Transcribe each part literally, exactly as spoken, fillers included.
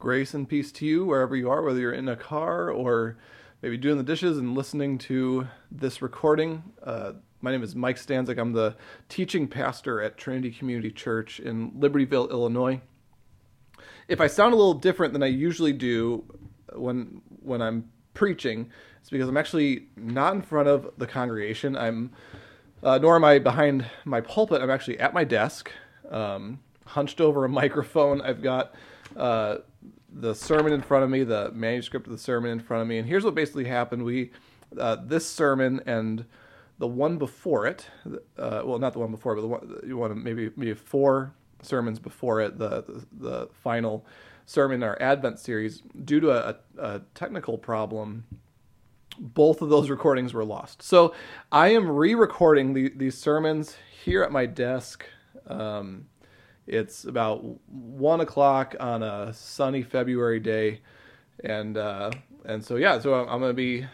Grace and peace to you wherever you are, whether you're in a car or maybe doing the dishes and listening to this recording. Uh, my name is Mike Stanzik. I'm the teaching pastor at Trinity Community Church in Libertyville, Illinois. If I sound a little different than I usually do when when I'm preaching, it's because I'm actually not in front of the congregation. I'm uh, nor am I behind my pulpit. I'm actually at my desk, um, hunched over a microphone. I've got Uh, the sermon in front of me, the manuscript of the sermon in front of me, and here's what basically happened. We, uh, this sermon and the one before it, uh, well, not the one before, but the one, you want to maybe maybe four sermons before it, the the, the final sermon in our Advent series, due to a, a technical problem, both of those recordings were lost. So I am re-recording the, these sermons here at my desk. Um, It's about one o'clock on a sunny February day, and uh, and so yeah, so I'm, I'm going to be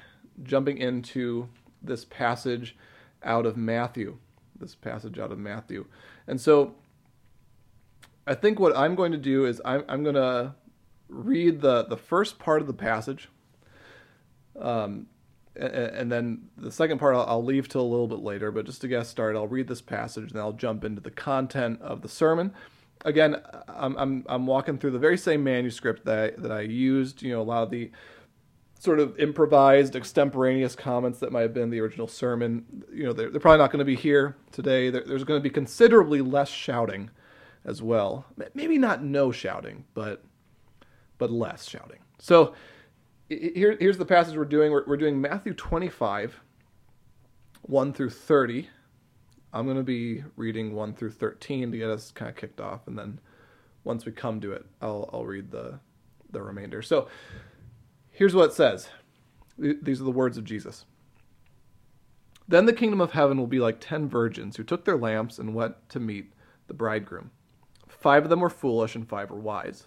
jumping into this passage out of Matthew, this passage out of Matthew, and so I think what I'm going to do is I'm I'm going to read the the first part of the passage, um, and, and then the second part I'll, I'll leave till a little bit later. But just to get started, I'll read this passage and then I'll jump into the content of the sermon. Again, I'm I'm I'm walking through the very same manuscript that I, that I used. You know, a lot of the sort of improvised, extemporaneous comments that might have been in the original sermon, you know, they're, they're probably not going to be here today. There, there's going to be considerably less shouting, as well. Maybe not no shouting, but but less shouting. So here here's the passage we're doing. We're, we're doing Matthew twenty-five, one through thirty. I'm going to be reading one through thirteen to get us kind of kicked off, and then once we come to it, I'll, I'll read the, the remainder. So here's what it says. These are the words of Jesus. Then the kingdom of heaven will be like ten virgins who took their lamps and went to meet the bridegroom. Five of them were foolish and five were wise.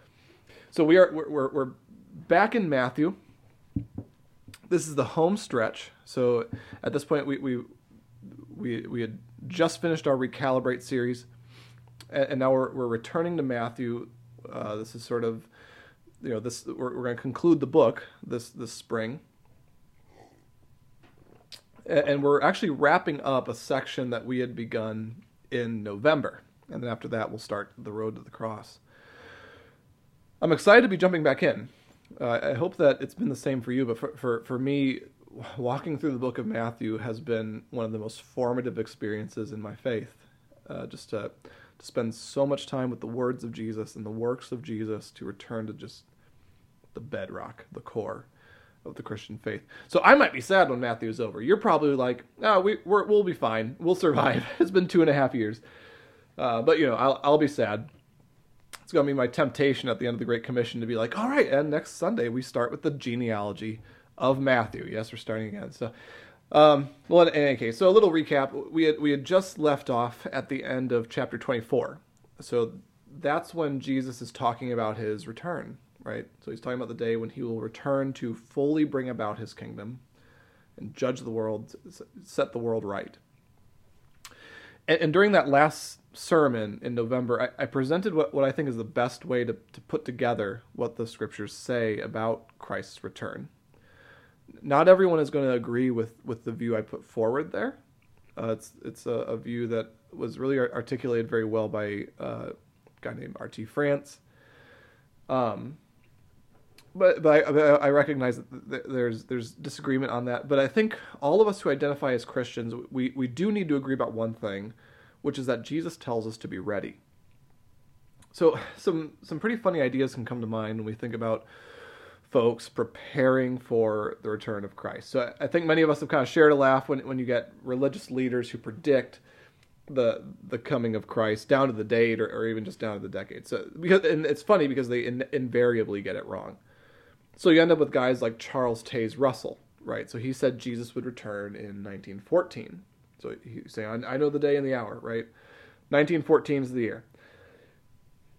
So we are, we're, we're, we're back in Matthew. This is the home stretch. So at this point, we, we, we, we had just finished our Recalibrate series. And now we're, we're returning to Matthew. Uh, this is sort of, you know, this we're, we're going to conclude the book this this spring, and, and we're actually wrapping up a section that we had begun in November, and then after that we'll start the road to the cross. I'm excited to be jumping back in. Uh, I hope that it's been the same for you, but for, for for me, walking through the book of Matthew has been one of the most formative experiences in my faith. Uh, just to spend so much time with the words of Jesus and the works of Jesus, to return to just the bedrock, the core of the Christian faith. So I might be sad when Matthew is over. You're probably like, oh, we, we're, we'll be fine. We'll survive. It's been two and a half years. Uh, but, you know, I'll, I'll be sad. It's going to be my temptation at the end of the Great Commission to be like, all right, and next Sunday we start with the genealogy of Matthew. Yes, we're starting again. So, Um, well, in any case, so a little recap. We had, we had just left off at the end of chapter twenty-four. So that's when Jesus is talking about his return, right? So he's talking about the day when he will return to fully bring about his kingdom and judge the world, set the world right. And, and during that last sermon in November, I, I presented what, what I think is the best way to, to put together what the scriptures say about Christ's return. Not everyone is going to agree with, with the view I put forward there. Uh, it's it's a, a view that was really articulated very well by uh, a guy named R T France. Um, But, but, I, but I recognize that there's there's disagreement on that. But I think all of us who identify as Christians, we, we do need to agree about one thing, which is that Jesus tells us to be ready. So some some pretty funny ideas can come to mind when we think about folks preparing for the return of Christ. So I, I think many of us have kind of shared a laugh when when you get religious leaders who predict the the coming of Christ down to the date, or, or even just down to the decade. So because and it's funny because they in, invariably get it wrong. So you end up with guys like Charles Taze Russell, right? So he said Jesus would return in nineteen fourteen. So he say, I know the day and the hour, right? nineteen fourteen is the year.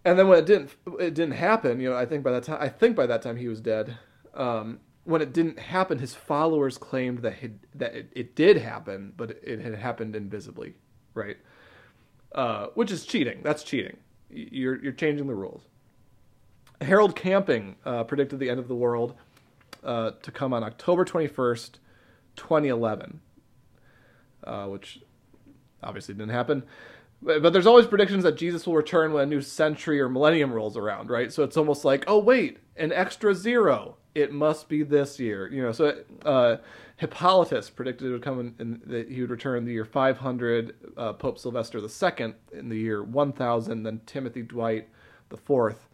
And then when it didn't, it didn't happen. You know, I think by that time, I think by that time he was dead. Um, when it didn't happen, his followers claimed that it, that it, it did happen, but it had happened invisibly, right? Uh, which is cheating. That's cheating. You're you're changing the rules. Harold Camping uh, predicted the end of the world uh, to come on October twenty-first, twenty eleven, uh, which obviously didn't happen. But, but there's always predictions that Jesus will return when a new century or millennium rolls around, right? So it's almost like, oh, wait, an extra zero. It must be this year. You know, so uh, Hippolytus predicted it would come and that he would return in the year five hundred, uh, Pope Sylvester the Second in the year one thousand, then Timothy Dwight the Fourth.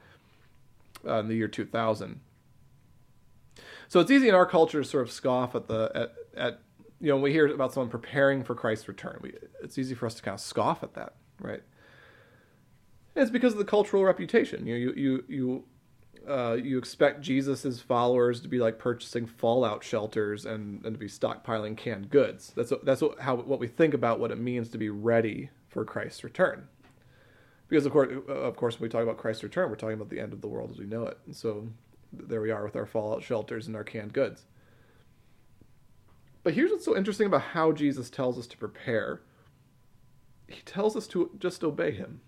Uh, in the year two thousand. So it's easy in our culture to sort of scoff at the, at, at you know, when we hear about someone preparing for Christ's return. We, it's easy for us to kind of scoff at that, right? And it's because of the cultural reputation. You know, you, you, you, uh, you expect Jesus' followers to be like purchasing fallout shelters and, and to be stockpiling canned goods. That's, what, that's what, how, what we think about what it means to be ready for Christ's return. Because, of course, of course, when we talk about Christ's return, we're talking about the end of the world as we know it. And so there we are with our fallout shelters and our canned goods. But here's what's so interesting about how Jesus tells us to prepare. He tells us to just obey him.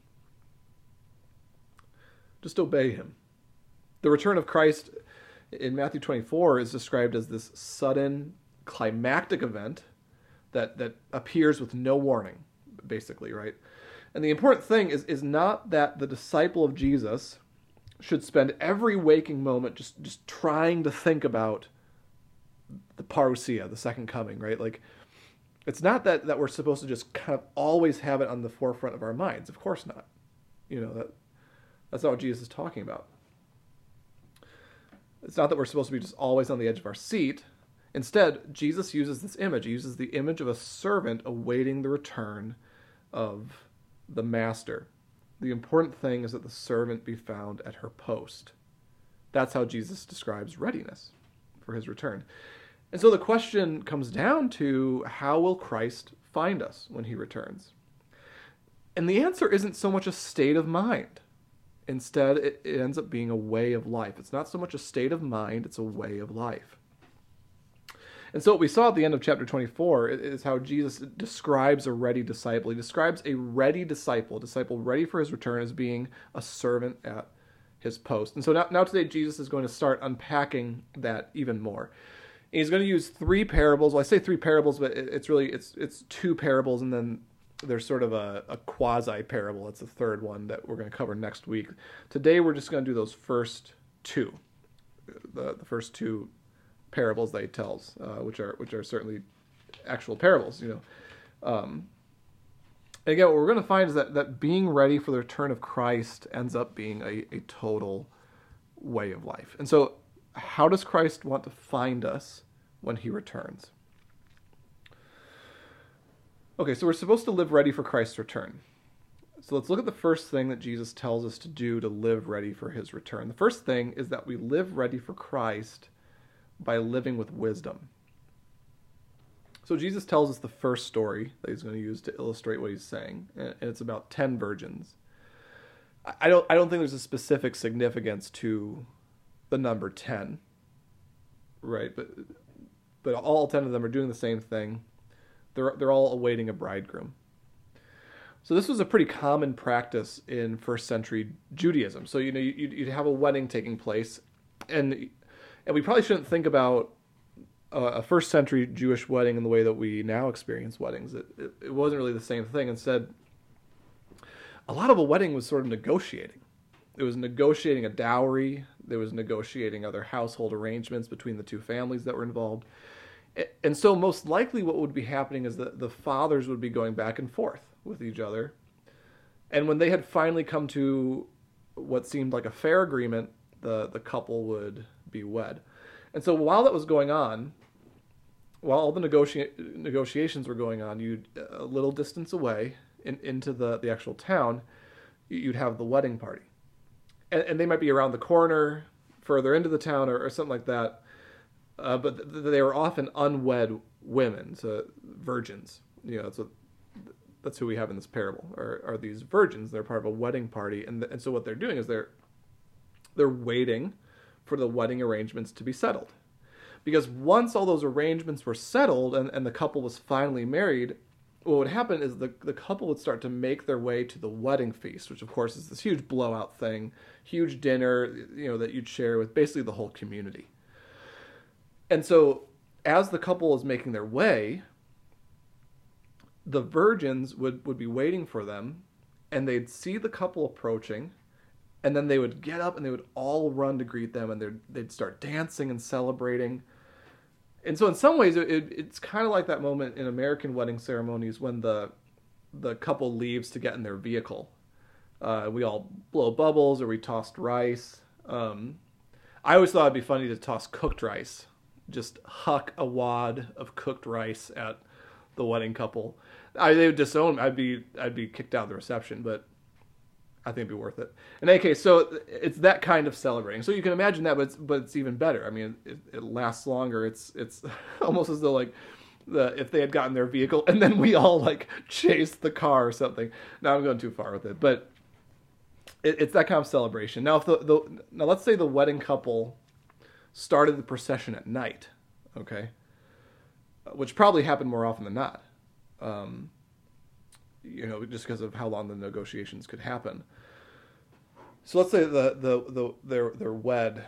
Just obey him. The return of Christ in Matthew twenty-four is described as this sudden climactic event that, that appears with no warning, basically, right? And the important thing is is not that the disciple of Jesus should spend every waking moment just, just trying to think about the parousia, the second coming, right? Like, it's not that, that we're supposed to just kind of always have it on the forefront of our minds. Of course not. You know, that that's not what Jesus is talking about. It's not that we're supposed to be just always on the edge of our seat. Instead, Jesus uses this image. He uses the image of a servant awaiting the return of the master. The important thing is that the servant be found at her post. That's how Jesus describes readiness for his return. And so the question comes down to, how will Christ find us when he returns? And the answer isn't so much a state of mind. Instead, it, it ends up being a way of life. It's not so much a state of mind, it's a way of life. And so what we saw at the end of chapter twenty-four is how Jesus describes a ready disciple. He describes a ready disciple, a disciple ready for his return, as being a servant at his post. And so now, now today Jesus is going to start unpacking that even more. And he's going to use three parables. Well, I say three parables, but it, it's really, it's it's two parables, and then there's sort of a, a quasi-parable. It's the third one that we're going to cover next week. Today we're just going to do those first two, the, the first two parables that he tells, uh, which are which are certainly actual parables, you know. Um, and again, what we're going to find is that, that being ready for the return of Christ ends up being a, a total way of life. And so how does Christ want to find us when he returns? Okay, so we're supposed to live ready for Christ's return. So let's look at the first thing that Jesus tells us to do to live ready for his return. The first thing is that we live ready for Christ by living with wisdom. So Jesus tells us the first story that he's going to use to illustrate what he's saying, and it's about ten virgins. I don't, I don't think there's a specific significance to the number ten, right? But, but all ten of them are doing the same thing. They're, they're all awaiting a bridegroom. So this was a pretty common practice in first century Judaism. So, you know, you'd, you'd have a wedding taking place, and And we probably shouldn't think about a first century Jewish wedding in the way that we now experience weddings. It, it, it wasn't really the same thing. Instead, a lot of a wedding was sort of negotiating. It was negotiating a dowry, There was negotiating other household arrangements between the two families that were involved. And so most likely what would be happening is that the fathers would be going back and forth with each other. And when they had finally come to what seemed like a fair agreement, the, the couple would be wed. And so while that was going on, while all the negoti- negotiations were going on, you'd a little distance away in, into the, the actual town, you'd have the wedding party. And, and they might be around the corner, further into the town, or, or something like that. Uh, but th they were often unwed women, so virgins. You know, that's what, that's who we have in this parable. Are are these virgins? They're part of a wedding party, and th and so what they're doing is they're they're waiting for the wedding arrangements to be settled, because once all those arrangements were settled and and the couple was finally married, what would happen is the the couple would start to make their way to the wedding feast, which of course is this huge blowout thing, huge dinner, you know, that you'd share with basically the whole community. And so as the couple is making their way, the virgins would, would be waiting for them, and they'd see the couple approaching, and then they would get up and they would all run to greet them, and they'd, they'd start dancing and celebrating. And so in some ways, it, it, it's kind of like that moment in American wedding ceremonies when the, the couple leaves to get in their vehicle. Uh, we all blow bubbles or we tossed rice. Um, I always thought it'd be funny to toss cooked rice. Just huck a wad of cooked rice at the wedding couple. I, they would disown me. I'd be, I'd be kicked out of the reception, but I think it'd be worth it. In any case, so it's that kind of celebrating. So you can imagine that, but it's, but it's even better. I mean, it, it lasts longer. It's, it's almost as though like the, if they had gotten their vehicle and then we all like chased the car or something. Now I'm going too far with it, but it, it's that kind of celebration. Now, if the, the, now let's say the wedding couple started the procession at night, okay, which probably happened more often than not, um, you know, just because of how long the negotiations could happen. So let's say the, the, the, they're, they're wed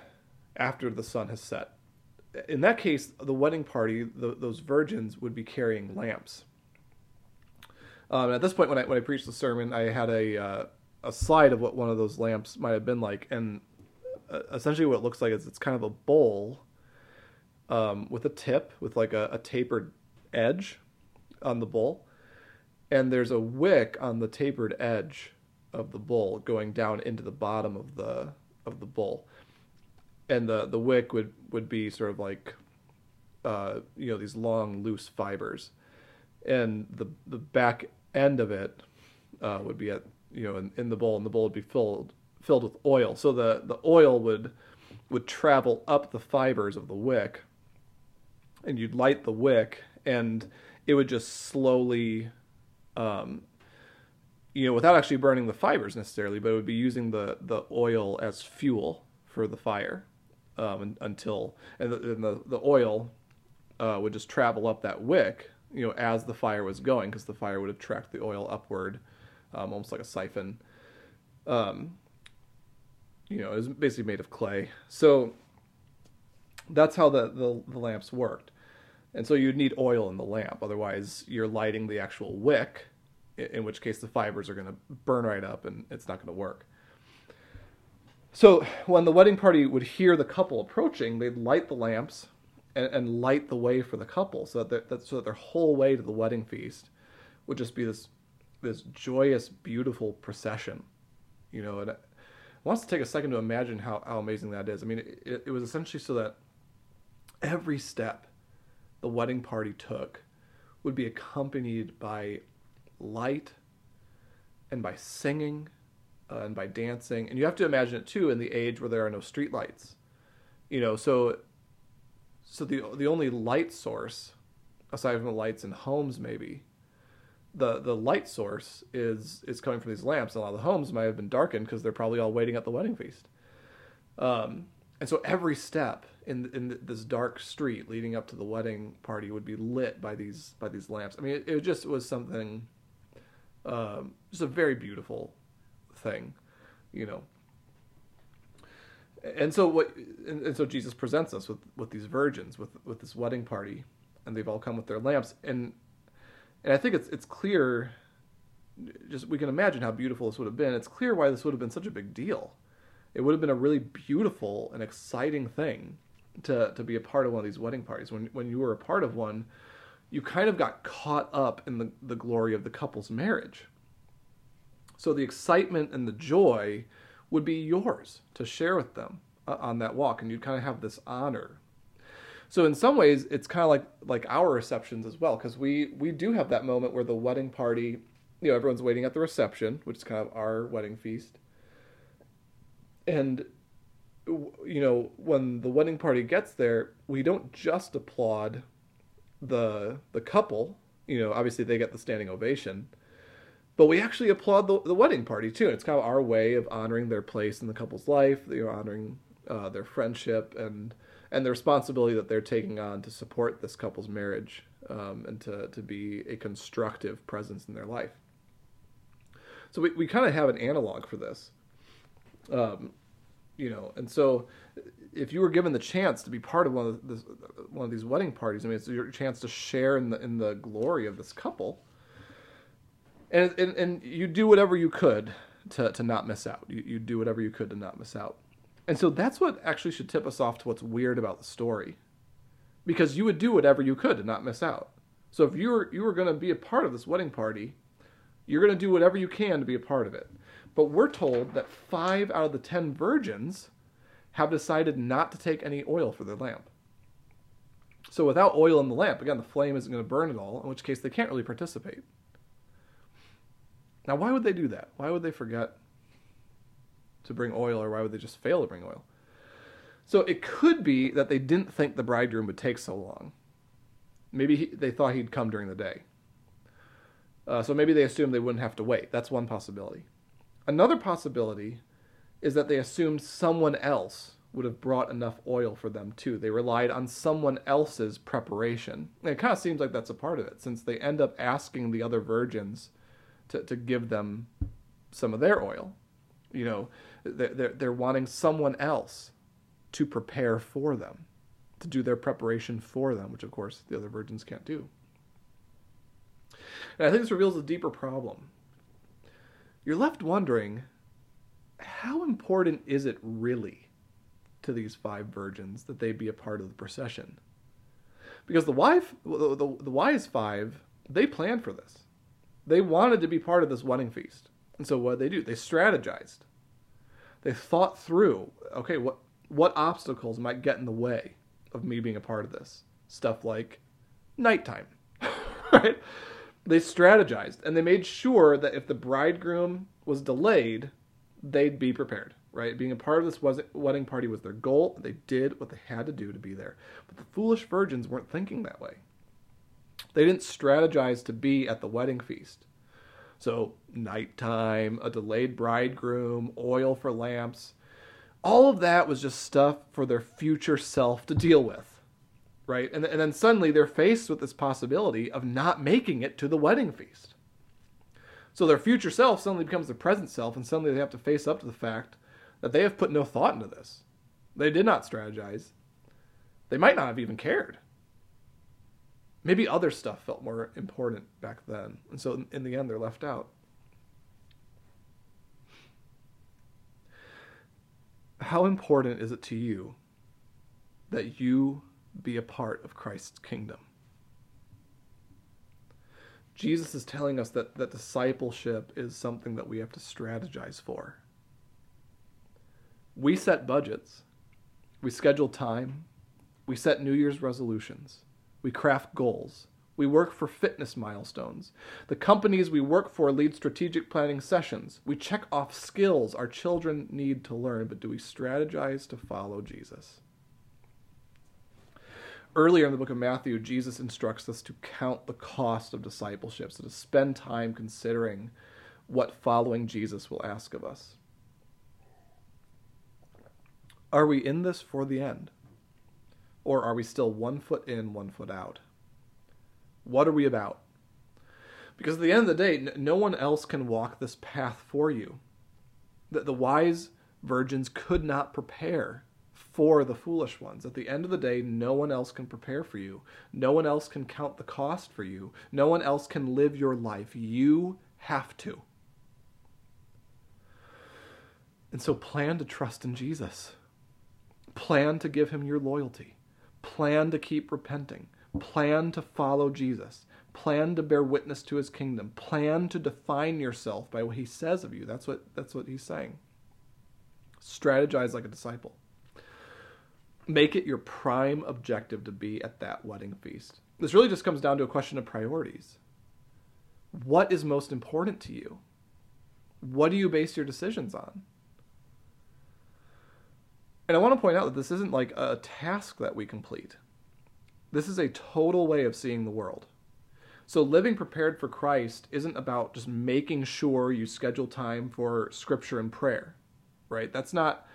after the sun has set. In that case, the wedding party, the, those virgins would be carrying lamps. Um, and at this point, when I, when I preached the sermon, I had a, uh, a slide of what one of those lamps might have been like, and essentially what it looks like is it's kind of a bowl um, with a tip, with like a, a tapered edge on the bowl. And there's a wick on the tapered edge of the bowl going down into the bottom of the of the bowl. And the, the wick would, would be sort of like, uh, you know, these long, loose fibers. And the, the back end of it uh, would be at, you know, in, in the bowl, and the bowl would be filled filled with oil. So the, the oil would would travel up the fibers of the wick, and you'd light the wick, and it would just slowly, um, you know, without actually burning the fibers necessarily, but it would be using the, the oil as fuel for the fire um, until, and the, and the, the oil uh, would just travel up that wick, you know, as the fire was going, because the fire would have tracked the oil upward, um, almost like a siphon. Um, You know, it was basically made of clay. So that's how the, the, the lamps worked. And so you'd need oil in the lamp. Otherwise, you're lighting the actual wick, in which case the fibers are going to burn right up and it's not going to work. So when the wedding party would hear the couple approaching, they'd light the lamps and, and light the way for the couple, so that, that, so that their whole way to the wedding feast would just be this, this joyous, beautiful procession, you know, and I want to take a second to imagine how, how amazing that is. I mean, it, it was essentially so that every step the wedding party took would be accompanied by light and by singing uh, and by dancing. And you have to imagine it, too, in the age where there are no streetlights. You know, so so the, the only light source, aside from the lights in homes maybe, The, the light source is, is coming from these lamps. A lot of the homes might have been darkened because they're probably all waiting at the wedding feast. Um, and so every step in, in this dark street leading up to the wedding party would be lit by these, by these lamps. I mean, it, it just was something, um, just a very beautiful thing, you know. And so what, and, and so Jesus presents us with, with these virgins, with, with this wedding party, and they've all come with their lamps. And And I think it's it's clear, just we can imagine how beautiful this would have been. It's clear why this would have been such a big deal. it would have been a really beautiful and exciting thing to to be a part of one of these wedding parties. When when you were a part of one, you kind of got caught up in the, the glory of the couple's marriage. So the excitement and the joy would be yours to share with them uh, on that walk, and you'd kind of have this honor. So in some ways, it's kind of like like our receptions as well, because we, we do have that moment where the wedding party, you know, everyone's waiting at the reception, which is kind of our wedding feast. And, you know, when the wedding party gets there, we don't just applaud the the couple. You know, obviously they get the standing ovation, but we actually applaud the, the wedding party too. And it's kind of our way of honoring their place in the couple's life, you know, honoring uh, their friendship and and the responsibility that they're taking on to support this couple's marriage um, and to, to be a constructive presence in their life. So we, we kind of have an analog for this. Um, you know, and so if you were given the chance to be part of one of this, one of these wedding parties, I mean, it's your chance to share in the, in the glory of this couple, and, and, and you do whatever you could to, to not miss out. You, you do whatever you could to not miss out. And so that's what actually should tip us off to what's weird about the story, because you would do whatever you could to not miss out. So if you were, you were going to be a part of this wedding party, you're going to do whatever you can to be a part of it. But we're told that five out of the ten virgins have decided not to take any oil for their lamp. So without oil in the lamp, again, the flame isn't going to burn at all, in which case they can't really participate. Now, why would they do that? Why would they forget to bring oil, or why would they just fail to bring oil? So it could be that they didn't think the bridegroom would take so long. Maybe he, they thought he'd come during the day. Uh, so maybe they assumed they wouldn't have to wait. That's one possibility. Another possibility is that they assumed someone else would have brought enough oil for them too. They relied on someone else's preparation. And it kind of seems like that's a part of it, since they end up asking the other virgins to, to give them some of their oil. You know, they're, they're wanting someone else to prepare for them, to do their preparation for them, which of course the other virgins can't do. And I think this reveals a deeper problem. You're left wondering, how important is it really to these five virgins that they be a part of the procession? Because the wife, the, the, the wise five, they planned for this. They wanted to be part of this wedding feast. And so what did they do? They strategized. They thought through, okay, what, what obstacles might get in the way of me being a part of this? Stuff like nighttime, right? They strategized, and they made sure that if the bridegroom was delayed, they'd be prepared, right? Being a part of this wedding party was their goal. They did what they had to do to be there. But the foolish virgins weren't thinking that way. They didn't strategize to be at the wedding feast. So nighttime, a delayed bridegroom, oil for lamps, all of that was just stuff for their future self to deal with. Right? And, and then suddenly they're faced with this possibility of not making it to the wedding feast. So their future self suddenly becomes their present self, and suddenly they have to face up to the fact that they have put no thought into this. They did not strategize. They might not have even cared. Maybe other stuff felt more important back then. And so in, in the end, they're left out. How important is it to you that you be a part of Christ's kingdom? Jesus is telling us that, that discipleship is something that we have to strategize for. We set budgets. We schedule time. We set New Year's resolutions. We craft goals. We work for fitness milestones. The companies we work for lead strategic planning sessions. We check off skills our children need to learn, but do we strategize to follow Jesus? Earlier in the book of Matthew, Jesus instructs us to count the cost of discipleship, so to spend time considering what following Jesus will ask of us. Are we in this for the end? Or are we still one foot in, one foot out? What are we about? Because at the end of the day, no one else can walk this path for you. The, the wise virgins could not prepare for the foolish ones. At the end of the day, no one else can prepare for you. No one else can count the cost for you. No one else can live your life. You have to. And so plan to trust in Jesus. Plan to give him your loyalty. Plan to keep repenting. Plan to follow Jesus. Plan to bear witness to his kingdom. Plan to define yourself by what he says of you. That's what, that's what he's saying. Strategize like a disciple. Make it your prime objective to be at that wedding feast. This really just comes down to a question of priorities. What is most important to you? What do you base your decisions on? And I want to point out that this isn't like a task that we complete. This is a total way of seeing the world. So living prepared for Christ isn't about just making sure you schedule time for scripture and prayer, right? That's not,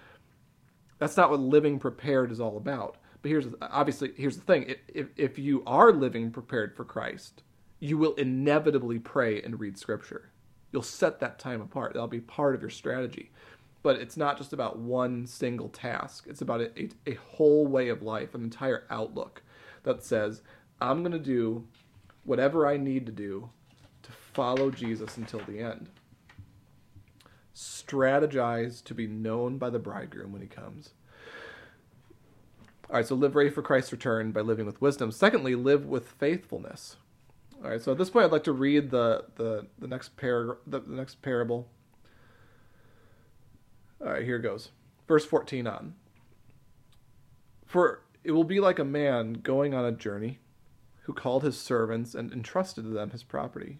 that's not what living prepared is all about. But here's, obviously, here's the thing. If, if you are living prepared for Christ, you will inevitably pray and read scripture. You'll set that time apart. That'll be part of your strategy. But it's not just about one single task. It's about a, a, a whole way of life, an entire outlook that says, I'm going to do whatever I need to do to follow Jesus until the end. Strategize to be known by the bridegroom when he comes. All right, so live ready for Christ's return by living with wisdom. Secondly, live with faithfulness. All right, so at this point, I'd like to read the the, the next par- the, the next parable. All right, here goes. Verse fourteen on. For it will be like a man going on a journey who called his servants and entrusted to them his property.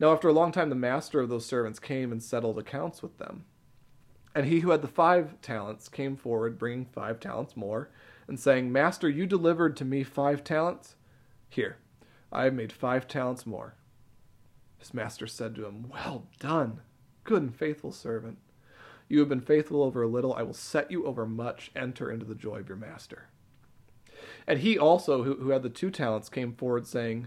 Now after a long time the master of those servants came and settled accounts with them. And he who had the five talents came forward, bringing five talents more, and saying, Master, you delivered to me five talents? Here, I have made five talents more. His master said to him, Well done, good and faithful servant. You have been faithful over a little, I will set you over much. Enter into the joy of your master. And he also, who, who had the two talents, came forward saying,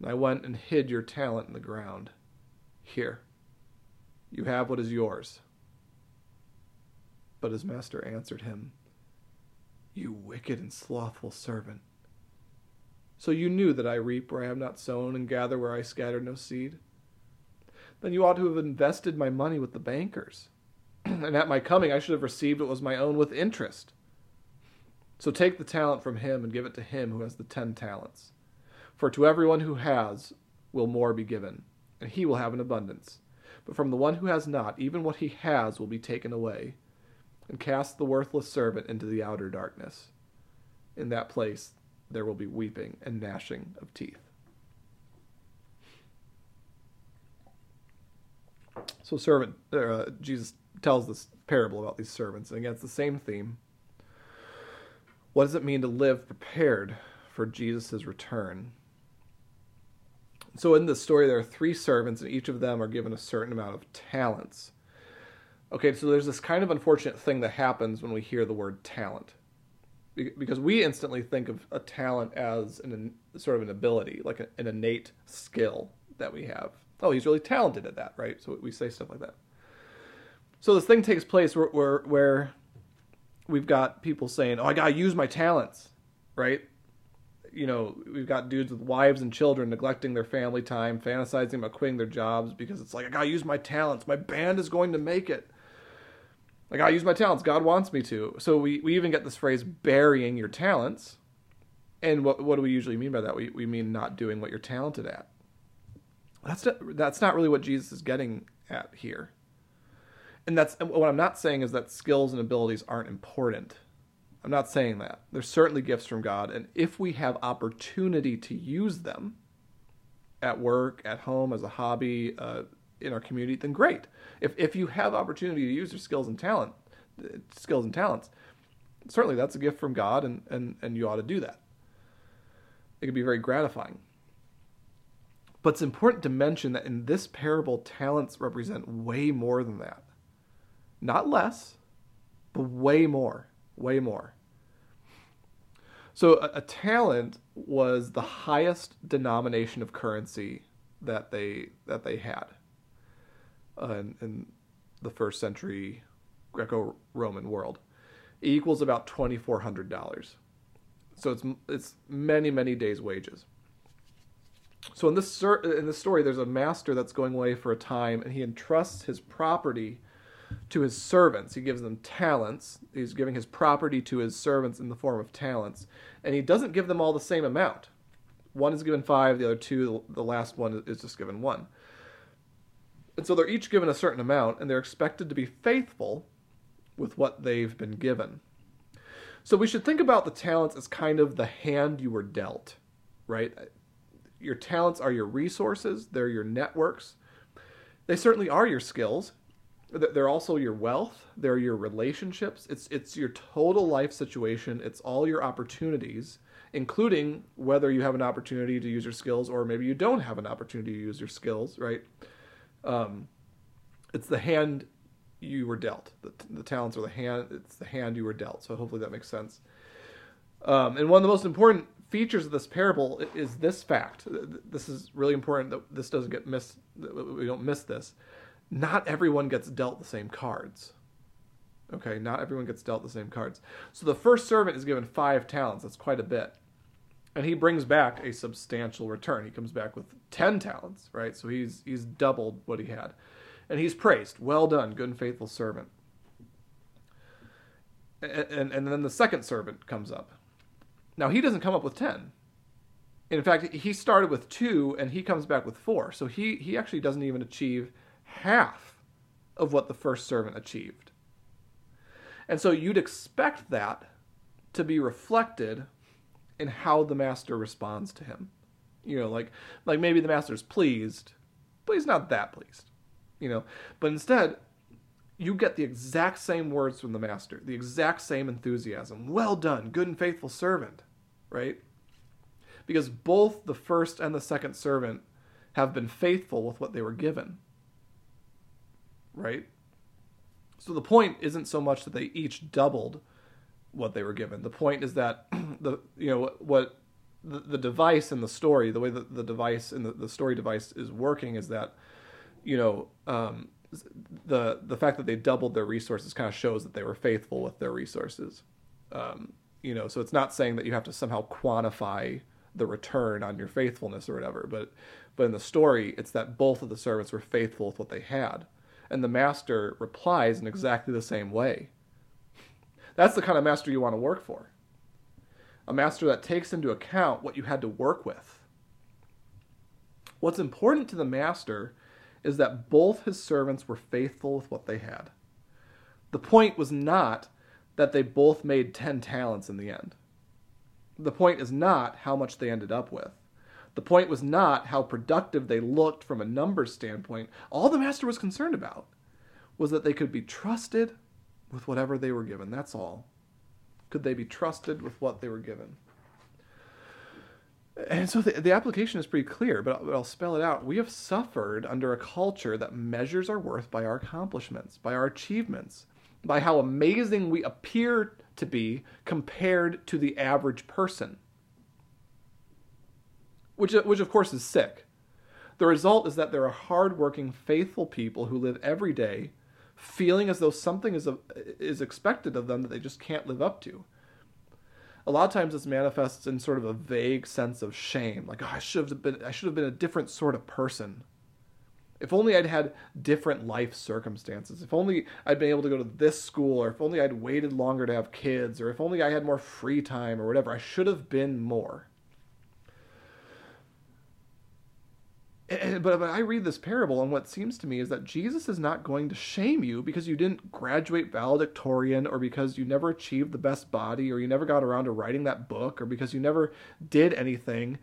and I went and hid your talent in the ground. Here, you have what is yours. But his master answered him, You wicked and slothful servant. So you knew that I reap where I have not sown, and gather where I scattered no seed? Then you ought to have invested my money with the bankers, and at my coming I should have received what was my own with interest. So take the talent from him and give it to him who has the ten talents. For to everyone who has will more be given, and he will have an abundance. But from the one who has not, even what he has will be taken away. And cast the worthless servant into the outer darkness. In that place there will be weeping and gnashing of teeth. So servant, uh, Jesus tells this parable about these servants, and again, it's the same theme. What does it mean to live prepared for Jesus' return? So in this story, there are three servants, and each of them are given a certain amount of talents. Okay, so there's this kind of unfortunate thing that happens when we hear the word talent, because we instantly think of a talent as an sort of an ability, like an innate skill that we have. Oh, he's really talented at that, right? So we say stuff like that. So this thing takes place where, where, where we've got people saying, oh, I got to use my talents, right? You know, we've got dudes with wives and children neglecting their family time, fantasizing about quitting their jobs because it's like, I got to use my talents. My band is going to make it. I got to use my talents. God wants me to. So we, we even get this phrase, burying your talents. And what what do we usually mean by that? We we mean not doing what you're talented at. That's not, that's not really what Jesus is getting at here. And that's what I'm not saying is that skills and abilities aren't important. I'm not saying that. They're certainly gifts from God, and if we have opportunity to use them at work, at home, as a hobby, uh, in our community, then great. If if you have opportunity to use your skills and talent, skills and talents, certainly that's a gift from God, and and and you ought to do that. It can be very gratifying. But it's important to mention that in this parable, talents represent way more than that. Not less, but way more. Way more. So a, a talent was the highest denomination of currency that they that they had uh, in, in the first century Greco-Roman world. It equals about twenty-four hundred dollars. So it's it's many many days' wages. So in this in this story, there's a master that's going away for a time, and he entrusts his property to his servants. He gives them talents. He's giving his property to his servants in the form of talents. And he doesn't give them all the same amount. One is given five, the other two, the last one is just given one. And so they're each given a certain amount, and they're expected to be faithful with what they've been given. So we should think about the talents as kind of the hand you were dealt, right? Your talents are your resources. They're your networks. They certainly are your skills. They're also your wealth. They're your relationships. It's it's your total life situation. It's all your opportunities, including whether you have an opportunity to use your skills or maybe you don't have an opportunity to use your skills, right? Um, it's the hand you were dealt. The, the talents are the hand. It's the hand you were dealt. So hopefully that makes sense. Um, and one of the most important features of this parable is this fact. This is really important that this doesn't get missed. We don't miss this. Not everyone gets dealt the same cards. Okay, not everyone gets dealt the same cards. So the first servant is given five talents. That's quite a bit. And he brings back a substantial return. He comes back with ten talents, right? So he's he's doubled what he had. And he's praised. Well done, good and faithful servant. And, and, and then the second servant comes up. Now, he doesn't come up with ten. In fact, he started with two, and he comes back with four. So he, he actually doesn't even achieve half of what the first servant achieved. And so you'd expect that to be reflected in how the master responds to him. You know, like like maybe the master's pleased, but he's not that pleased. You know, but instead, you get the exact same words from the master, the exact same enthusiasm. Well done, good and faithful servant, right? Because both the first and the second servant have been faithful with what they were given. Right? So the point isn't so much that they each doubled what they were given. The point is that the you know what the, the device in the story, the way that the device in the, the story device is working is that you know um, the the fact that they doubled their resources kind of shows that they were faithful with their resources. Um, you know, so it's not saying that you have to somehow quantify the return on your faithfulness or whatever. But but in the story, it's that both of the servants were faithful with what they had. And the master replies in exactly the same way. That's the kind of master you want to work for. A master that takes into account what you had to work with. What's important to the master is that both his servants were faithful with what they had. The point was not that they both made ten talents in the end. The point is not how much they ended up with. The point was not how productive they looked from a numbers standpoint. All the master was concerned about was that they could be trusted with whatever they were given. That's all. Could they be trusted with what they were given? And so the, the application is pretty clear, but I'll, but I'll spell it out. We have suffered under a culture that measures our worth by our accomplishments, by our achievements, by how amazing we appear to be compared to the average person. Which, which, of course, is sick. The result is that there are hardworking, faithful people who live every day feeling as though something is, a, is expected of them that they just can't live up to. A lot of times this manifests in sort of a vague sense of shame. Like, oh, I should have been, I should have been a different sort of person. If only I'd had different life circumstances. If only I'd been able to go to this school, or if only I'd waited longer to have kids, or if only I had more free time, or whatever. I should have been more. And, but, but I read this parable, and what seems to me is that Jesus is not going to shame you because you didn't graduate valedictorian, or because you never achieved the best body, or you never got around to writing that book, or because you never did anything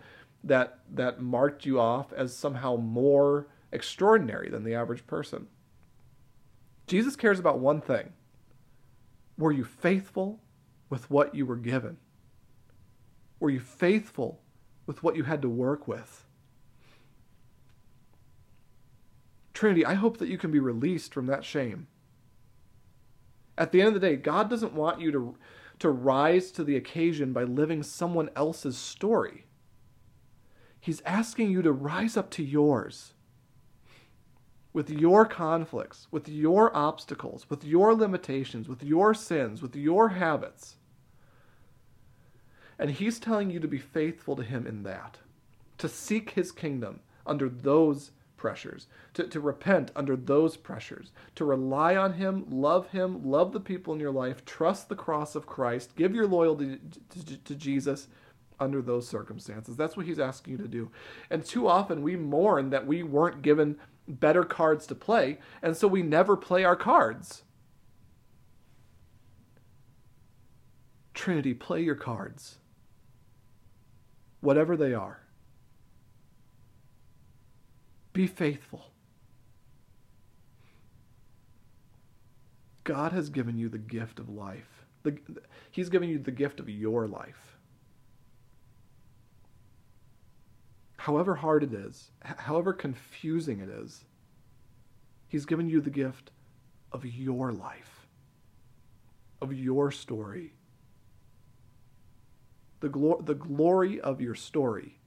that that marked you off as somehow more extraordinary than the average person. Jesus cares about one thing. Were you faithful with what you were given? Were you faithful with what you had to work with? Trinity, I hope that you can be released from that shame. At the end of the day, God doesn't want you to, to rise to the occasion by living someone else's story. He's asking you to rise up to yours, with your conflicts, with your obstacles, with your limitations, with your sins, with your habits. And he's telling you to be faithful to him in that, to seek his kingdom under those pressures, to, to repent under those pressures, to rely on him, love him, love the people in your life, trust the cross of Christ, give your loyalty to, to, to Jesus under those circumstances. That's what he's asking you to do. And too often we mourn that we weren't given better cards to play, and so we never play our cards. Trinity, play your cards, whatever they are. Be faithful. God has given you the gift of life. The, he's given you the gift of your life. However hard it is, however confusing it is, he's given you the gift of your life, of your story. The, glo- the glory of your story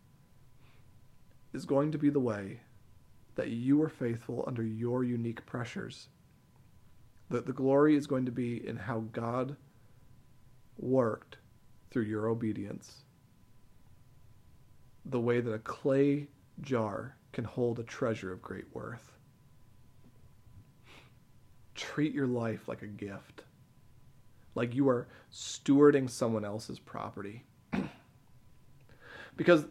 is going to be the way that you were faithful under your unique pressures. That the glory is going to be in how God worked through your obedience. The way that a clay jar can hold a treasure of great worth. Treat your life like a gift, like you are stewarding someone else's property. Because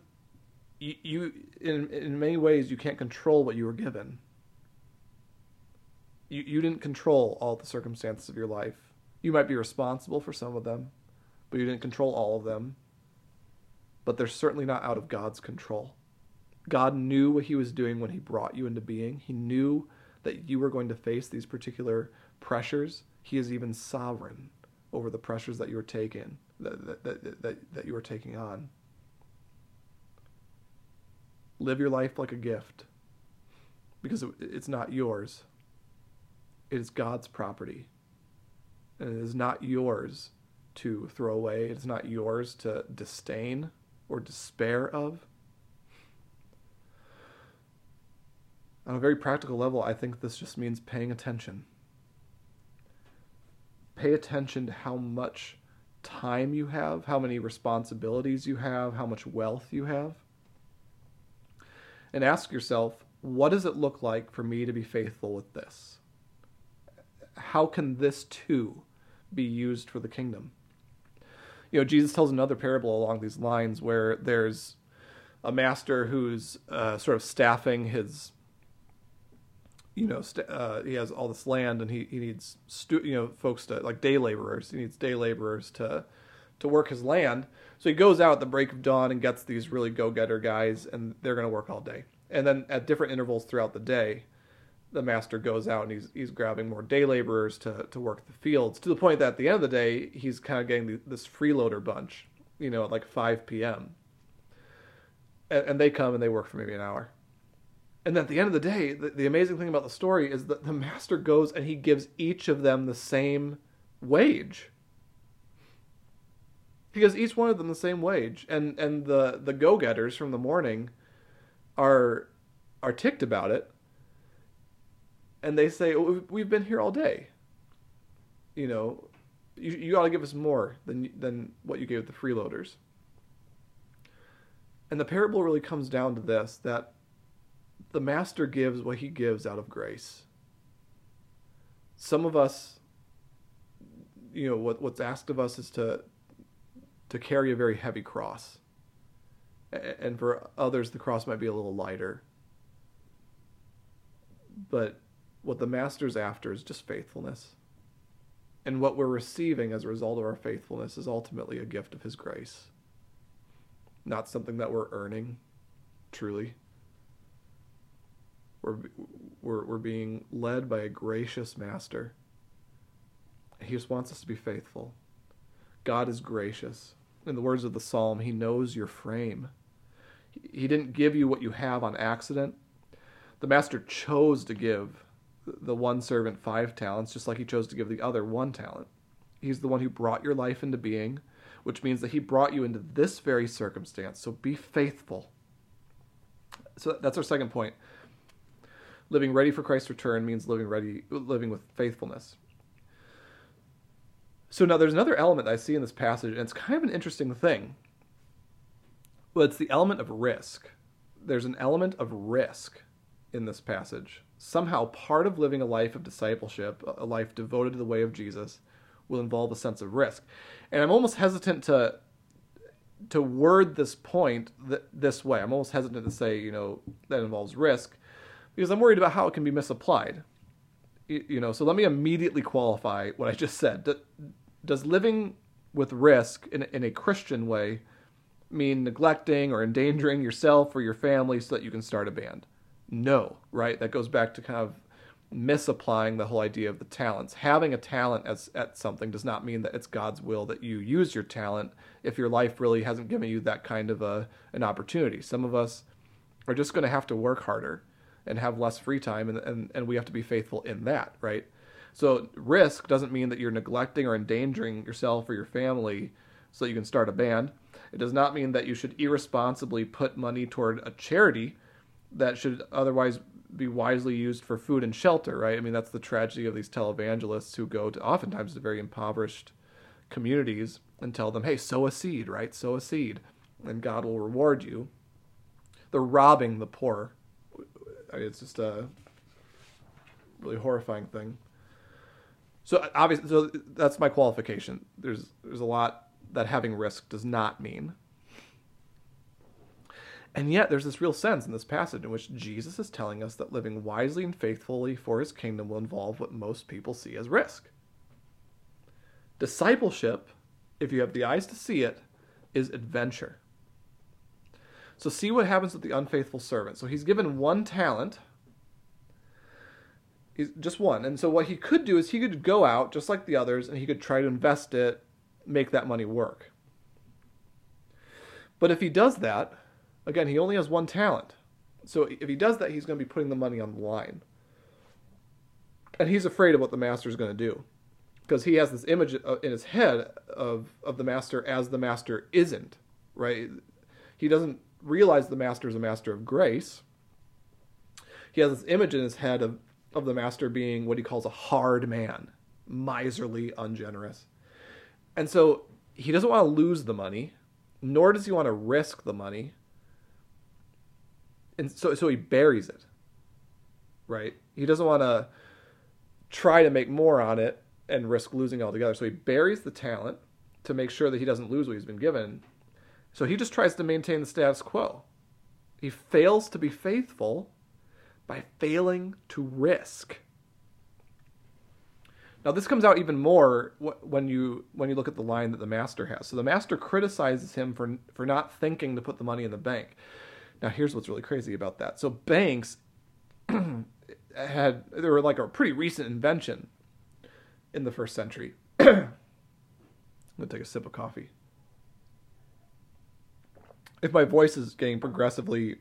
You, you in, in many ways, you can't control what you were given. You, you didn't control all the circumstances of your life. You might be responsible for some of them, but you didn't control all of them. But they're certainly not out of God's control. God knew what he was doing when he brought you into being. He knew that you were going to face these particular pressures. He is even sovereign over the pressures that you were taking, that, that, that, that, that you were taking on. Live your life like a gift, because it's not yours. It is God's property, and it is not yours to throw away. It's not yours to disdain or despair of. On a very practical level, I think this just means paying attention. Pay attention to how much time you have, how many responsibilities you have, how much wealth you have. And ask yourself, what does it look like for me to be faithful with this? How can this too be used for the kingdom? You know, Jesus tells another parable along these lines where there's a master who's uh, sort of staffing his, you know, st- uh, he has all this land, and he, he needs, stu- you know, folks to, like day laborers. He needs day laborers to, to work his land. So he goes out at the break of dawn and gets these really go-getter guys, and they're going to work all day. And then at different intervals throughout the day, the master goes out and he's he's grabbing more day laborers to, to work the fields, to the point that at the end of the day, he's kind of getting the, this freeloader bunch, you know, at like five p.m. And, and they come and they work for maybe an hour. And at the end of the day, the, the amazing thing about the story is that the master goes and he gives each of them the same wage. He gives each one of them the same wage, and and the, the go-getters from the morning are are ticked about it, and they say, "We've been here all day. You know, you you ought to give us more than than what you gave the freeloaders." And the parable really comes down to this: that the master gives what he gives out of grace. Some of us, you know, what what's asked of us is to. to carry a very heavy cross. And for others, the cross might be a little lighter. But what the master's after is just faithfulness. And what we're receiving as a result of our faithfulness is ultimately a gift of his grace. Not something that we're earning, truly. We're, we're, we're being led by a gracious master. He just wants us to be faithful. God is gracious. In the words of the psalm, he knows your frame. He didn't give you what you have on accident. The master chose to give the one servant five talents, just like he chose to give the other one talent. He's the one who brought your life into being, which means that he brought you into this very circumstance. So be faithful. So that's our second point. Living ready for Christ's return means living ready, living with faithfulness. So now there's another element I see in this passage, and it's kind of an interesting thing. Well, it's the element of risk. There's an element of risk in this passage. Somehow part of living a life of discipleship, a life devoted to the way of Jesus, will involve a sense of risk. And I'm almost hesitant to to word this point th- this way. I'm almost hesitant to say, you know, that involves risk, because I'm worried about how it can be misapplied. You, you know, so let me immediately qualify what I just said. Do, does living with risk in, in a Christian way mean neglecting or endangering yourself or your family so that you can start a band? No, right? That goes back to kind of misapplying the whole idea of the talents. Having a talent as, at something does not mean that it's God's will that you use your talent if your life really hasn't given you that kind of a, an opportunity. Some of us are just going to have to work harder and have less free time, and, and, and we have to be faithful in that, right? So risk doesn't mean that you're neglecting or endangering yourself or your family so that you can start a band. It does not mean that you should irresponsibly put money toward a charity that should otherwise be wisely used for food and shelter, right? I mean, that's the tragedy of these televangelists who go to oftentimes to very impoverished communities and tell them, hey, sow a seed, right? Sow a seed, and God will reward you. They're robbing the poor. I mean, it's just a really horrifying thing. So obviously, so that's my qualification. There's there's a lot that having risk does not mean. And yet there's this real sense in this passage in which Jesus is telling us that living wisely and faithfully for his kingdom will involve what most people see as risk. Discipleship, if you have the eyes to see it, is adventure. So see what happens with the unfaithful servant. So he's given one talent, he's just one. And so what he could do is he could go out just like the others and he could try to invest it, make that money work. But if he does that, again, he only has one talent. So if he does that, he's going to be putting the money on the line. And he's afraid of what the master's going to do, because he has this image in his head of, of the master as the master isn't, right? He doesn't realize the master is a master of grace. He has this image in his head of, of the master being what he calls a hard man, miserly, ungenerous. And so he doesn't want to lose the money, nor does he want to risk the money. And so, so he buries it, right? He doesn't want to try to make more on it and risk losing altogether. So he buries the talent to make sure that he doesn't lose what he's been given. So he just tries to maintain the status quo. He fails to be faithful by failing to risk. Now, this comes out even more when you when you look at the line that the master has. So the master criticizes him for, for not thinking to put the money in the bank. Now, here's what's really crazy about that. So banks had, they were like a pretty recent invention in the first century. I'm going to take a sip of coffee. If my voice is getting progressively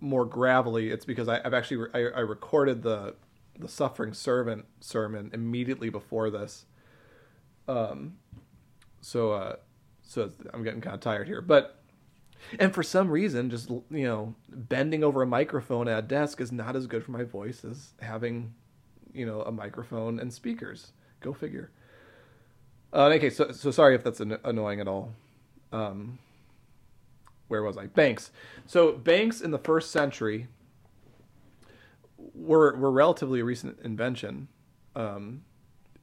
more gravelly, it's because I, I've actually, re- I, I recorded the the Suffering Servant sermon immediately before this. Um, so, uh, so I'm getting kind of tired here, but and for some reason, just, you know, bending over a microphone at a desk is not as good for my voice as having, you know, a microphone and speakers. Go figure. Uh, okay, so so sorry if that's an- annoying at all. Um, where was I? Banks. So banks in the first century were were relatively a recent invention, um,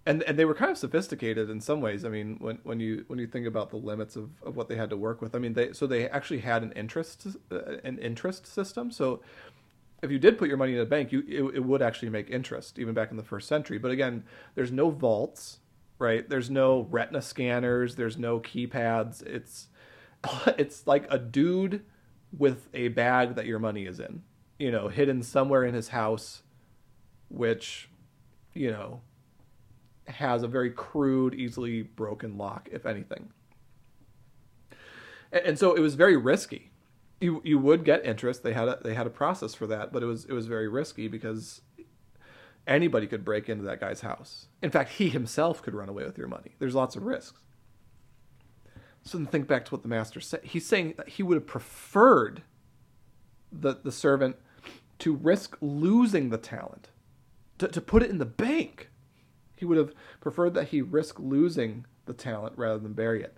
and and they were kind of sophisticated in some ways. I mean, when when you when you think about the limits of, of what they had to work with, I mean, they so they actually had an interest an interest system. So if you did put your money in a bank, you it, it would actually make interest even back in the first century. But again, there's no vaults, right? There's no retina scanners. There's no keypads. It's it's like a dude with a bag that your money is in, you know, hidden somewhere in his house, which, you know, has a very crude, easily broken lock, if anything. And, and so it was very risky. You you would get interest. They had a, they had a process for that, but it was it was very risky because anybody could break into that guy's house. In fact, he himself could run away with your money. There's lots of risks. So then think back to what the master said. He's saying that he would have preferred the, the servant to risk losing the talent, to, to put it in the bank. He would have preferred that he risk losing the talent rather than bury it.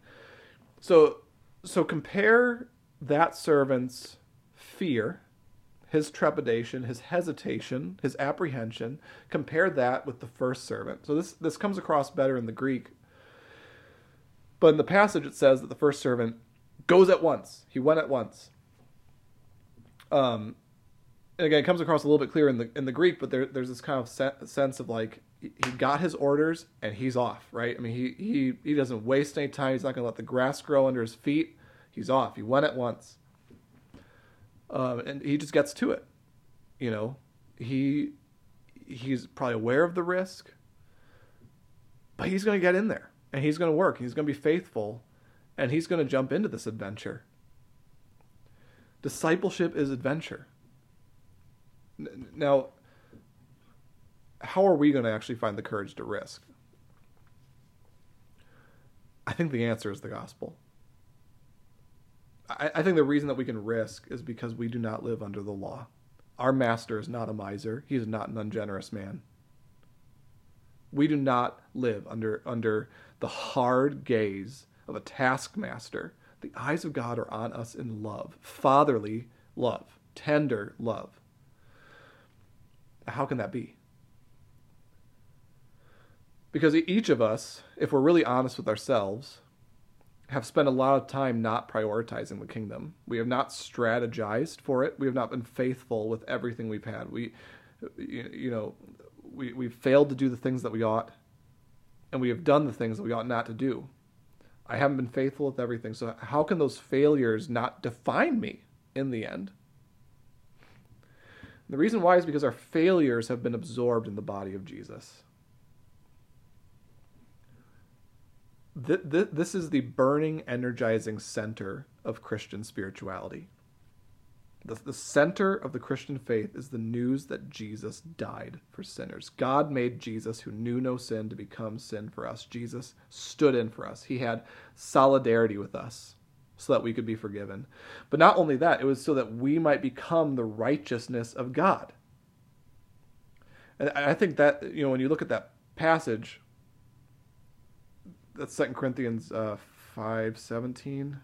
So so compare that servant's fear, his trepidation, his hesitation, his apprehension, compare that with the first servant. So this, this comes across better in the Greek. But in the passage, it says that the first servant goes at once. He went at once. Um, and again, it comes across a little bit clearer in the in the Greek, but there, there's this kind of se sense of like, he got his orders and he's off, right? I mean, he, he, he doesn't waste any time. He's not going to let the grass grow under his feet. He's off. He went at once. Um, and he just gets to it. You know, he he's probably aware of the risk, but he's going to get in there and he's going to work. He's going to be faithful and he's going to jump into this adventure. Discipleship is adventure. Now, how are we going to actually find the courage to risk? I think the answer is the gospel. I think the reason that we can risk is because we do not live under the law. Our master is not a miser. He is not an ungenerous man. We do not live under under the hard gaze of a taskmaster. The eyes of God are on us in love, fatherly love, tender love. How can that be? Because each of us, if we're really honest with ourselves, have spent a lot of time not prioritizing the kingdom. We have not strategized for it. We have not been faithful with everything we've had. We, you know, we, we've failed to do the things that we ought, and we have done the things that we ought not to do. I haven't been faithful with everything. So how can those failures not define me in the end? And the reason why is because our failures have been absorbed in the body of Jesus. This is the burning, energizing center of Christian spirituality. The center of the Christian faith is the news that Jesus died for sinners. God made Jesus, who knew no sin, to become sin for us. Jesus stood in for us. He had solidarity with us so that we could be forgiven. But not only that, it was so that we might become the righteousness of God. And I think that, you know, when you look at that passage, that's Second Corinthians uh, five seventeen.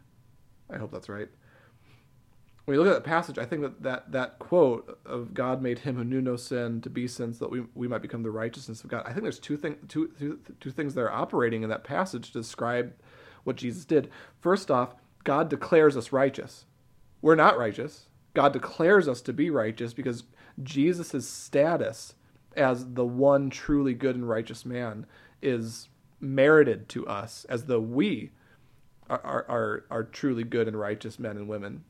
I hope that's right. When you look at that passage, I think that, that that quote of God made him who knew no sin to be sin so that we, we might become the righteousness of God. I think there's two, thing, two, two, two things that are operating in that passage to describe what Jesus did. First off, God declares us righteous. We're not righteous. God declares us to be righteous because Jesus' status as the one truly good and righteous man is merited to us, as though we are, are are are truly good and righteous men and women.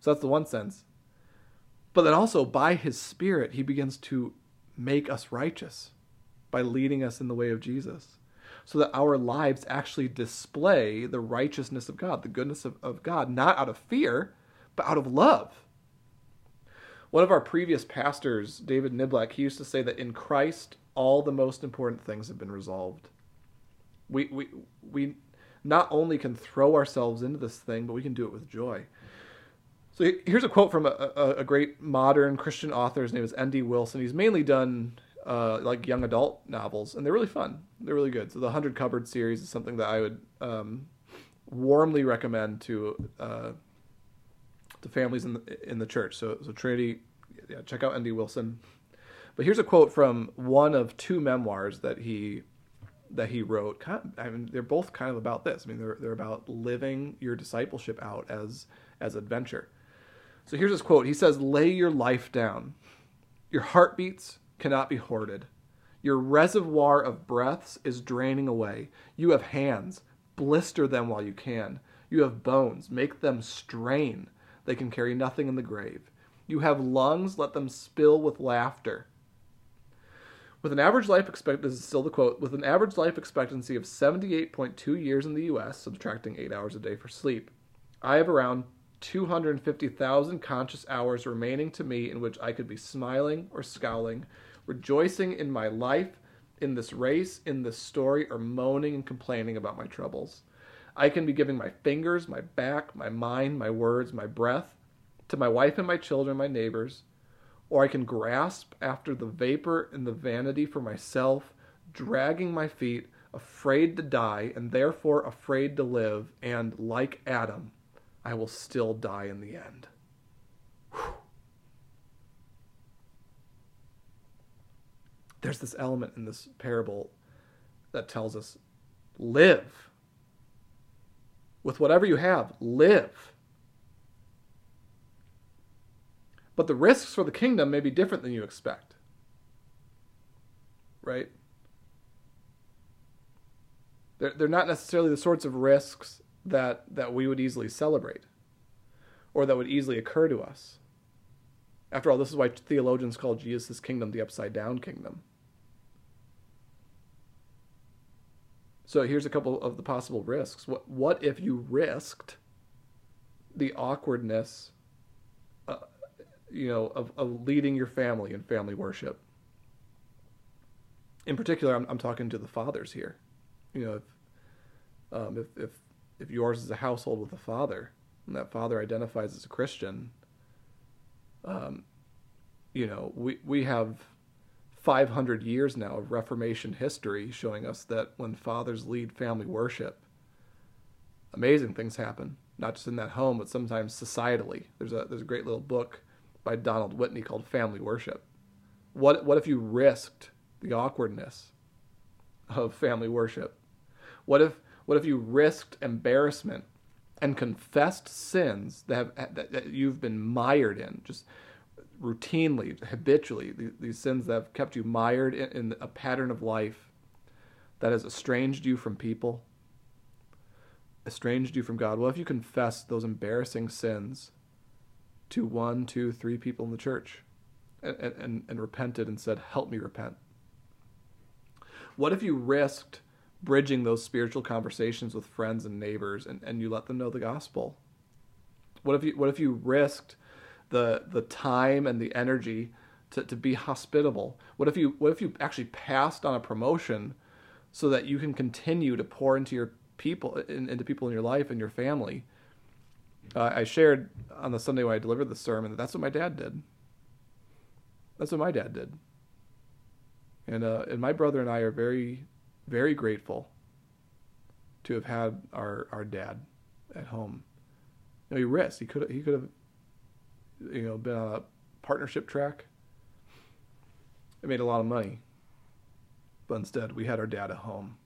So that's the one sense. But then also, by his Spirit, he begins to make us righteous by leading us in the way of Jesus, so that our lives actually display the righteousness of God, the goodness of, of God, not out of fear, but out of love. One of our previous pastors, David Niblack, he used to say that in Christ, all the most important things have been resolved. We, we, we not only can throw ourselves into this thing, but we can do it with joy. So here's a quote from a, a, a great modern Christian author. His name is N D Wilson. He's mainly done uh, like young adult novels, and they're really fun. They're really good. So the Hundred Cupboard series is something that I would um, warmly recommend to uh, to families in the, in the church. So, so Trinity, yeah, check out N D Wilson. But here's a quote from one of two memoirs that he that he wrote. Kind of, I mean, they're both kind of about this. I mean, they're they're about living your discipleship out as as adventure. So here's his quote. He says, "Lay your life down. Your heartbeats cannot be hoarded. Your reservoir of breaths is draining away. You have hands. Blister them while you can. You have bones. Make them strain. They can carry nothing in the grave. You have lungs. Let them spill with laughter." With an average life expectancy, this is still the quote, with an average life expectancy of seventy-eight point two years in the U S, subtracting eight hours a day for sleep, I have around two hundred fifty thousand conscious hours remaining to me in which I could be smiling or scowling, rejoicing in my life, in this race, in this story, or moaning and complaining about my troubles. I can be giving my fingers, my back, my mind, my words, my breath, to my wife and my children, my neighbors, or I can grasp after the vapor and the vanity for myself, dragging my feet, afraid to die, and therefore afraid to live, and, like Adam, I will still die in the end. Whew. There's this element in this parable that tells us, live. With whatever you have, live. But the risks for the kingdom may be different than you expect. Right? They're, they're not necessarily the sorts of risks that, that we would easily celebrate or that would easily occur to us. After all, this is why theologians call Jesus' kingdom the upside-down kingdom. So here's a couple of the possible risks. What, what if you risked the awkwardness uh, you know, of, of leading your family in family worship? In particular, I'm, I'm talking to the fathers here. You know, if, um, if if if yours is a household with a father, and that father identifies as a Christian, um, you know, we we have five hundred years now of Reformation history showing us that when fathers lead family worship, amazing things happen. Not just in that home, but sometimes societally. There's a there's a great little book by Donald Whitney called Family Worship. What what if you risked the awkwardness of family worship? What if what if you risked embarrassment and confessed sins that have, that, that you've been mired in, just routinely, habitually, these, these sins that have kept you mired in, in a pattern of life that has estranged you from people, estranged you from God? What if you confessed those embarrassing sins to one, two, three people in the church and, and, and repented and said, help me repent? What if you risked bridging those spiritual conversations with friends and neighbors and, and you let them know the gospel? What if you, what if you risked the the time and the energy to, to be hospitable? What if you what if you actually passed on a promotion so that you can continue to pour into your people, in, into people in your life and your family? Uh, I shared on the Sunday when I delivered the sermon that that's what my dad did. That's what my dad did. And uh, and my brother and I are very, very grateful to have had our, our dad at home. You know, he risked. He could he could have you know been on a partnership track. It made a lot of money. But instead, we had our dad at home.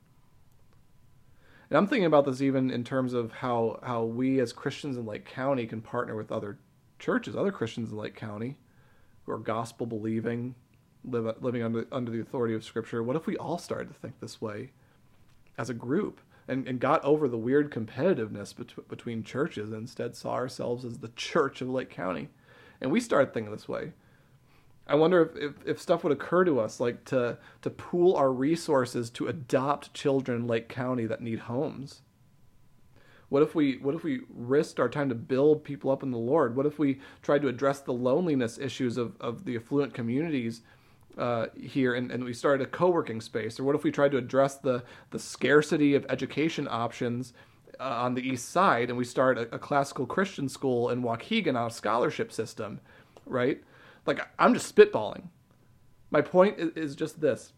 And I'm thinking about this even in terms of how, how we as Christians in Lake County can partner with other churches, other Christians in Lake County who are gospel-believing, live, living under, under the authority of Scripture. What if we all started to think this way as a group and, and got over the weird competitiveness bet- between churches and instead saw ourselves as the church of Lake County? And we started thinking this way. I wonder if, if, if stuff would occur to us, like to, to pool our resources to adopt children in Lake County that need homes. What if we what if we risked our time to build people up in the Lord? What if we tried to address the loneliness issues of, of the affluent communities uh, here and, and we started a co-working space? Or what if we tried to address the, the scarcity of education options uh, on the east side and we started a, a classical Christian school in Waukegan on a scholarship system, right? Like, I'm just spitballing. My point is just this.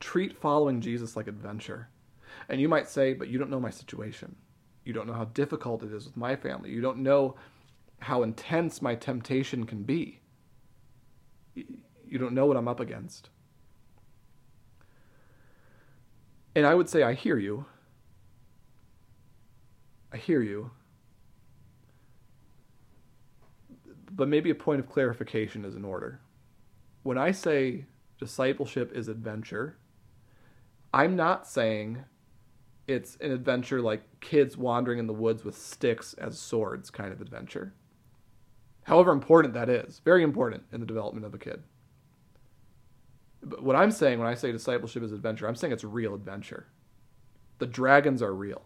Treat following Jesus like adventure. And you might say, but you don't know my situation. You don't know how difficult it is with my family. You don't know how intense my temptation can be. You don't know what I'm up against. And I would say, I hear you. I hear you. but maybe a point of clarification is in order. When I say discipleship is adventure, I'm not saying it's an adventure like kids wandering in the woods with sticks as swords kind of adventure. However important that is, very important in the development of a kid. But what I'm saying when I say discipleship is adventure, I'm saying it's real adventure. The dragons are real.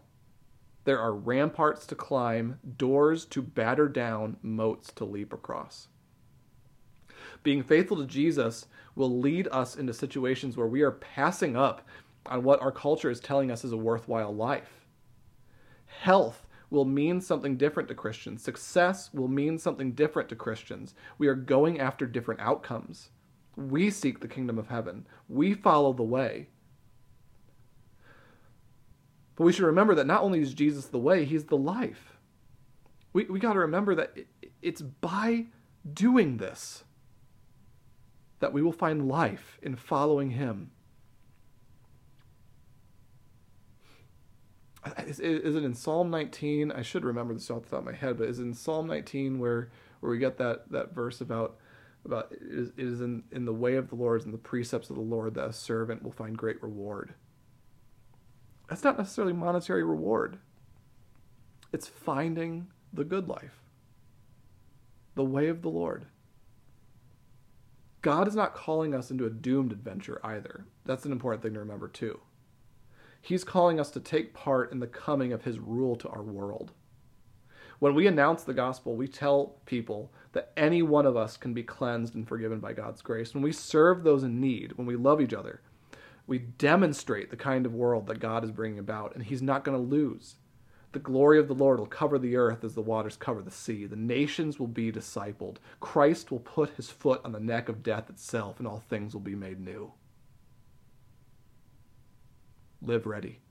There are ramparts to climb, doors to batter down, moats to leap across. Being faithful to Jesus will lead us into situations where we are passing up on what our culture is telling us is a worthwhile life. Health will mean something different to Christians. Success will mean something different to Christians. We are going after different outcomes. We seek the kingdom of heaven. We follow the way. But we should remember that not only is Jesus the way, he's the life. We we got to remember that it's by doing this that we will find life in following him. Is, is it in Psalm nineteen? I should remember this off the top of my head, but is it in Psalm nineteen where, where we get that, that verse about, about it is, it is in, in the way of the Lord and the precepts of the Lord that a servant will find great reward? That's not necessarily monetary reward. It's finding the good life, the way of the Lord. God is not calling us into a doomed adventure either. That's an important thing to remember too. He's calling us to take part in the coming of his rule to our world. When we announce the gospel, we tell people that any one of us can be cleansed and forgiven by God's grace. When we serve those in need, when we love each other, we demonstrate the kind of world that God is bringing about, and he's not going to lose. The glory of the Lord will cover the earth as the waters cover the sea. The nations will be discipled. Christ will put his foot on the neck of death itself, and all things will be made new. Live ready.